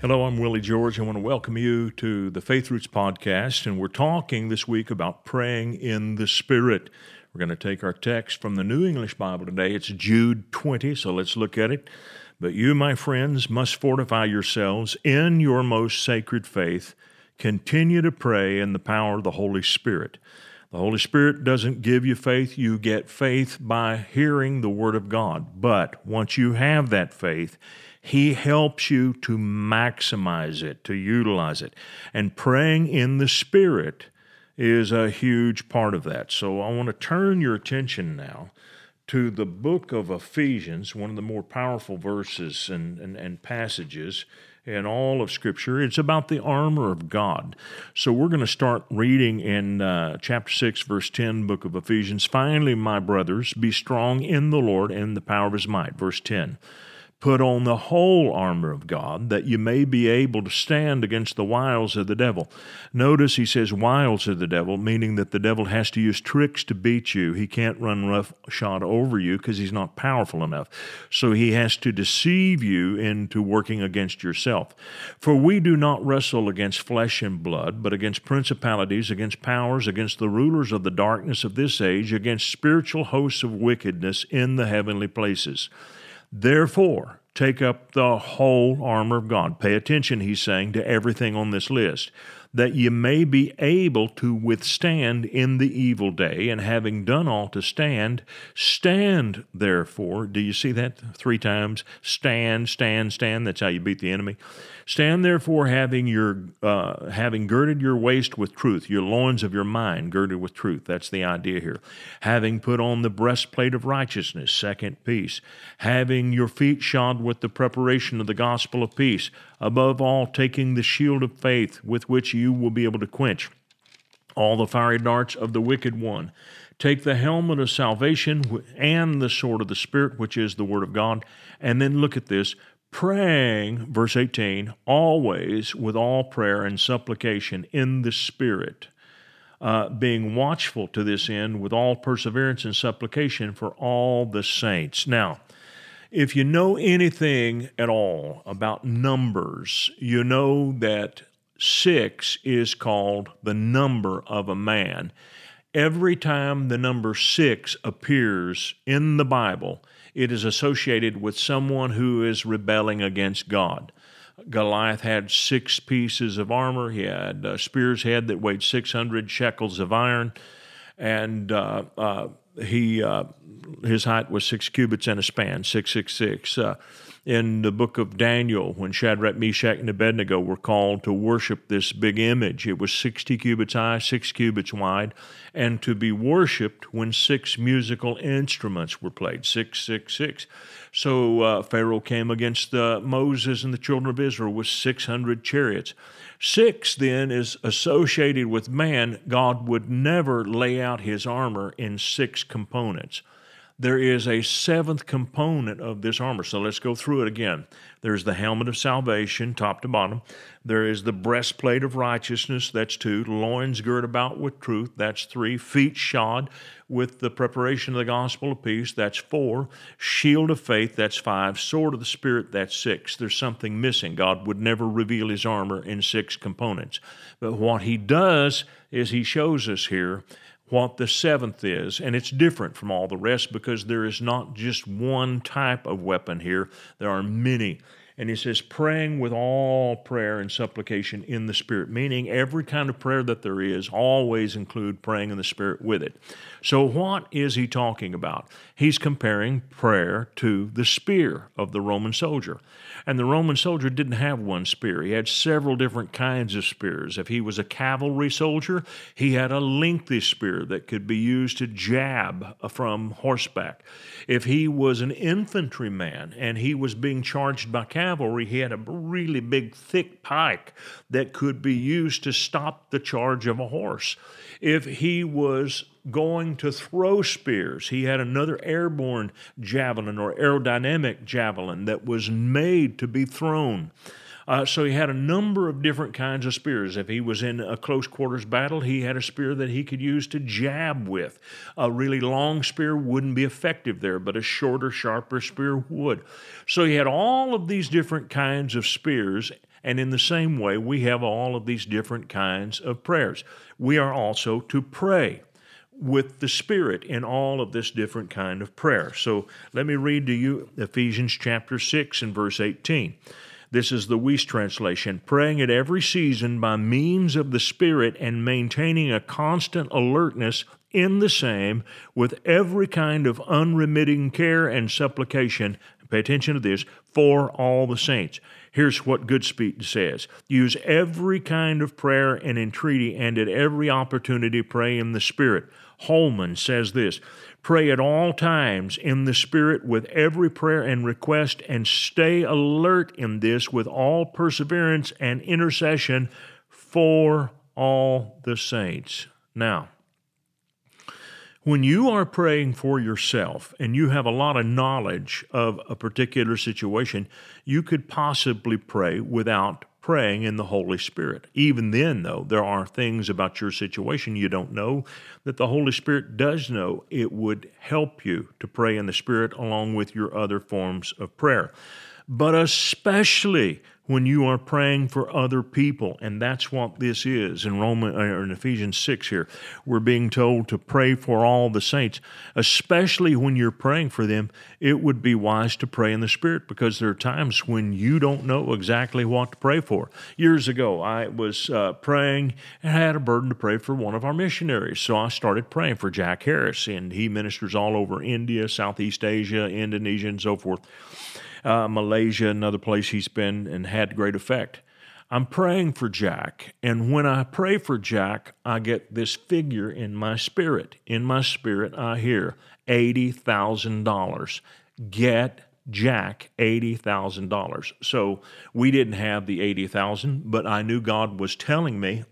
Hello, I'm Willie George. I want to welcome you to the Faith Roots podcast, and we're talking this week about praying in the Spirit. We're going to take our text from the New English Bible today. It's Jude 20, so let's look at it. But you, my friends, must fortify yourselves in your most sacred faith. Continue to pray in the power of the Holy Spirit. The Holy Spirit doesn't give you faith. You get faith by hearing the Word of God. But once you have that faith, He helps you to maximize it, to utilize it. And praying in the Spirit is a huge part of that. So I want to turn your attention now to the book of Ephesians, one of the more powerful verses and passages in all of Scripture. It's about the armor of God. So we're going to start reading in chapter 6, verse 10, book of Ephesians. Finally, my brothers, be strong in the Lord and the power of His might. Verse 10. Put on the whole armor of God, that you may be able to stand against the wiles of the devil. Notice he says wiles of the devil, meaning that the devil has to use tricks to beat you. He can't run roughshod over you because he's not powerful enough. So he has to deceive you into working against yourself. For we do not wrestle against flesh and blood, but against principalities, against powers, against the rulers of the darkness of this age, against spiritual hosts of wickedness in the heavenly places. Therefore, take up the whole armor of God. Pay attention, he's saying, to everything on this list, that you may be able to withstand in the evil day, and having done all to stand, stand therefore. Do you see that three times? Stand, stand, stand. That's how you beat the enemy. Stand therefore, having girded your waist with truth, your loins of your mind girded with truth. That's the idea here. Having put on the breastplate of righteousness, second piece. Having your feet shod with the preparation of the gospel of peace. Above all, taking the shield of faith with which you will be able to quench all the fiery darts of the wicked one. Take the helmet of salvation and the sword of the Spirit, which is the Word of God. And then look at this, praying, verse 18, always with all prayer and supplication in the Spirit, being watchful to this end with all perseverance and supplication for all the saints. Now, if you know anything at all about numbers, you know that 6 is called the number of a man. Every time the number 6 appears in the Bible, it is associated with someone who is rebelling against God. Goliath had 6 pieces of armor. He had a spear's head that weighed 600 shekels of iron, and his height was 6 cubits and a span, 666. In the book of Daniel, when Shadrach, Meshach, and Abednego were called to worship this big image, it was 60 cubits high, 6 cubits wide, and to be worshipped when 6 musical instruments were played, 666. So Pharaoh came against Moses and the children of Israel with 600 chariots. 6 then is associated with man. God would never lay out His armor in 6 components. There is a 7th component of this armor. So let's go through it again. There's the helmet of salvation, top to bottom. There is the breastplate of righteousness, that's 2. Loins girt about with truth, that's 3. Feet shod with the preparation of the gospel of peace, that's 4. Shield of faith, that's 5. Sword of the Spirit, that's 6. There's something missing. God would never reveal His armor in 6 components. But what He does is He shows us here what the 7th is, and it's different from all the rest because there is not just one type of weapon here. There are many. And he says, praying with all prayer and supplication in the Spirit, meaning every kind of prayer that there is, always include praying in the Spirit with it. So what is he talking about? He's comparing prayer to the spear of the Roman soldier. And the Roman soldier didn't have one spear. He had several different kinds of spears. If he was a cavalry soldier, he had a lengthy spear that could be used to jab from horseback. If he was an infantryman and he was being charged by cavalry, cavalry, he had a really big, thick pike that could be used to stop the charge of a horse. If he was going to throw spears, he had another airborne javelin or aerodynamic javelin that was made to be thrown. So he had a number of different kinds of spears. If he was in a close quarters battle, he had a spear that he could use to jab with. A really long spear wouldn't be effective there, but a shorter, sharper spear would. So he had all of these different kinds of spears, and in the same way, we have all of these different kinds of prayers. We are also to pray with the Spirit in all of this different kind of prayer. So let me read to you Ephesians chapter 6 and verse 18. This is the Weiss translation. Praying at every season by means of the Spirit and maintaining a constant alertness in the same with every kind of unremitting care and supplication. Pay attention to this, for all the saints. Here's what Good Speech says. Use every kind of prayer and entreaty, and at every opportunity pray in the Spirit. Holman says this, pray at all times in the Spirit with every prayer and request, and stay alert in this with all perseverance and intercession for all the saints. Now, when you are praying for yourself and you have a lot of knowledge of a particular situation, you could possibly pray without praying in the Holy Spirit. Even then, though, there are things about your situation you don't know that the Holy Spirit does know. It would help you to pray in the Spirit along with your other forms of prayer. But especially when you are praying for other people, and that's what this is in Romans or in Ephesians 6 here. We're being told to pray for all the saints, especially when you're praying for them. It would be wise to pray in the Spirit because there are times when you don't know exactly what to pray for. Years ago, I was praying and had a burden to pray for one of our missionaries, so I started praying for Jack Harris, and he ministers all over India, Southeast Asia, Indonesia, and so forth. Malaysia, another place he's been and had great effect. I'm praying for Jack, and when I pray for Jack, I get this figure in my spirit. In my spirit, I hear $80,000. Get Jack $80,000. So we didn't have the $80,000, but I knew God was telling me,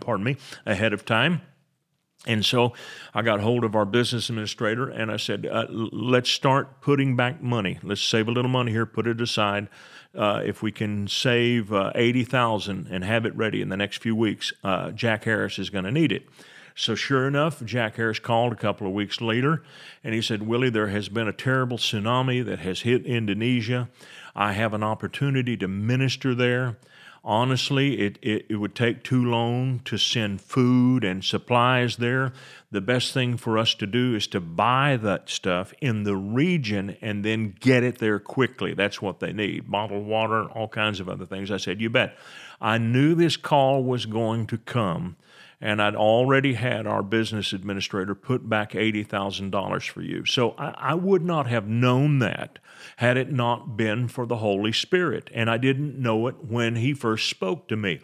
pardon me, ahead of time. And so I got hold of our business administrator, and I said, let's start putting back money. Let's save a little money here, put it aside. If we can save $80,000 and have it ready in the next few weeks, Jack Harris is going to need it. So sure enough, Jack Harris called a couple of weeks later, and he said, Willie, there has been a terrible tsunami that has hit Indonesia. I have an opportunity to minister there. Honestly, it would take too long to send food and supplies there. The best thing for us to do is to buy that stuff in the region and then get it there quickly. That's what they need, bottled water, all kinds of other things. I said, you bet. I knew this call was going to come, and I'd already had our business administrator put back $80,000 for you. So I would not have known that had it not been for the Holy Spirit, and I didn't know it when he first spoke to me.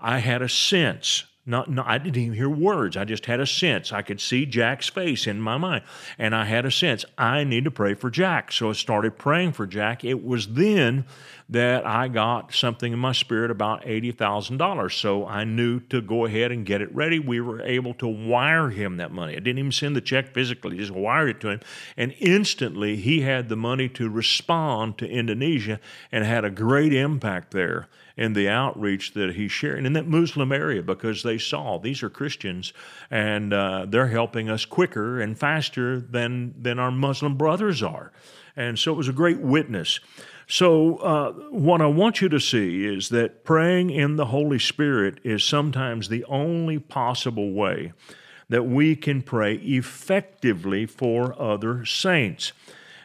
I had a sense. I didn't even hear words. I just had a sense. I could see Jack's face in my mind, and I had a sense. I need to pray for Jack, so I started praying for Jack. It was then that I got something in my spirit about $80,000, so I knew to go ahead and get it ready. We were able to wire him that money. I didn't even send the check physically, just wired it to him, and instantly he had the money to respond to Indonesia and had a great impact there in the outreach that he's sharing in that Muslim area, because they saw these are Christians, and they're helping us quicker and faster than our Muslim brothers are. And so it was a great witness. So what I want you to see is that praying in the Holy Spirit is sometimes the only possible way that we can pray effectively for other saints.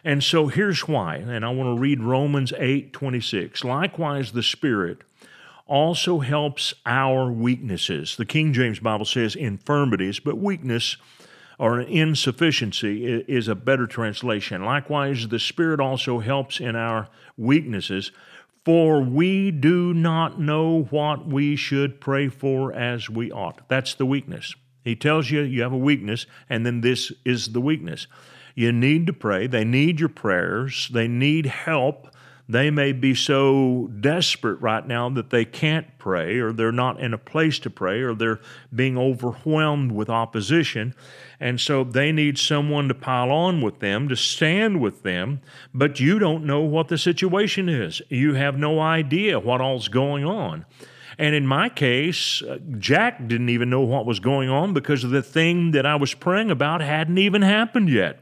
And so here's why, and I want to read Romans 8:26. Likewise, the Spirit also helps our weaknesses. The King James Bible says infirmities, but weakness or insufficiency is a better translation. Likewise, the Spirit also helps in our weaknesses, for we do not know what we should pray for as we ought. That's the weakness. He tells you you have a weakness, and then this is the weakness. You need to pray. They need your prayers. They need help. They may be so desperate right now that they can't pray, or they're not in a place to pray, or they're being overwhelmed with opposition. And so they need someone to pile on with them, to stand with them, but you don't know what the situation is. You have no idea what all's going on. And in my case, Jack didn't even know what was going on because the thing that I was praying about hadn't even happened yet.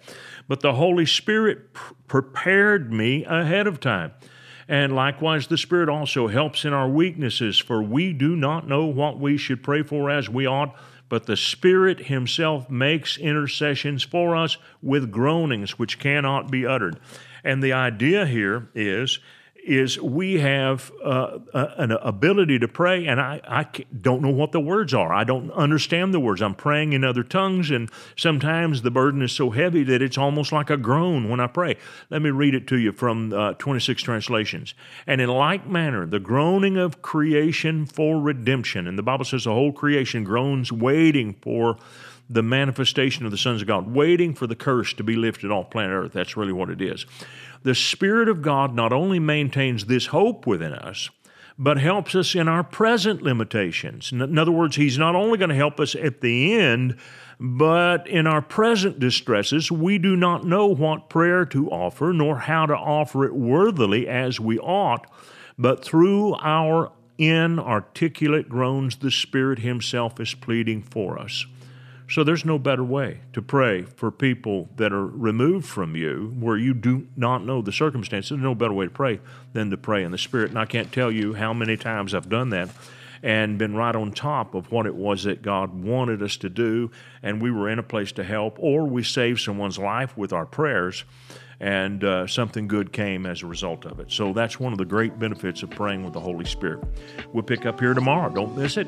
But the Holy Spirit prepared me ahead of time. And likewise, the Spirit also helps in our weaknesses, for we do not know what we should pray for as we ought, but the Spirit Himself makes intercessions for us with groanings which cannot be uttered. And the idea here is we have an ability to pray, and I don't know what the words are. I don't understand the words. I'm praying in other tongues, and sometimes the burden is so heavy that it's almost like a groan when I pray. Let me read it to you from 26 translations. And in like manner, the groaning of creation for redemption. And the Bible says the whole creation groans, waiting for the manifestation of the sons of God, waiting for the curse to be lifted off planet Earth. That's really what it is. The Spirit of God not only maintains this hope within us, but helps us in our present limitations. In other words, He's not only going to help us at the end, but in our present distresses, we do not know what prayer to offer, nor how to offer it worthily as we ought, but through our inarticulate groans, the Spirit Himself is pleading for us. So there's no better way to pray for people that are removed from you, where you do not know the circumstances. There's no better way to pray than to pray in the Spirit. And I can't tell you how many times I've done that and been right on top of what it was that God wanted us to do, and we were in a place to help, or we saved someone's life with our prayers, and something good came as a result of it. So that's one of the great benefits of praying with the Holy Spirit. We'll pick up here tomorrow. Don't miss it.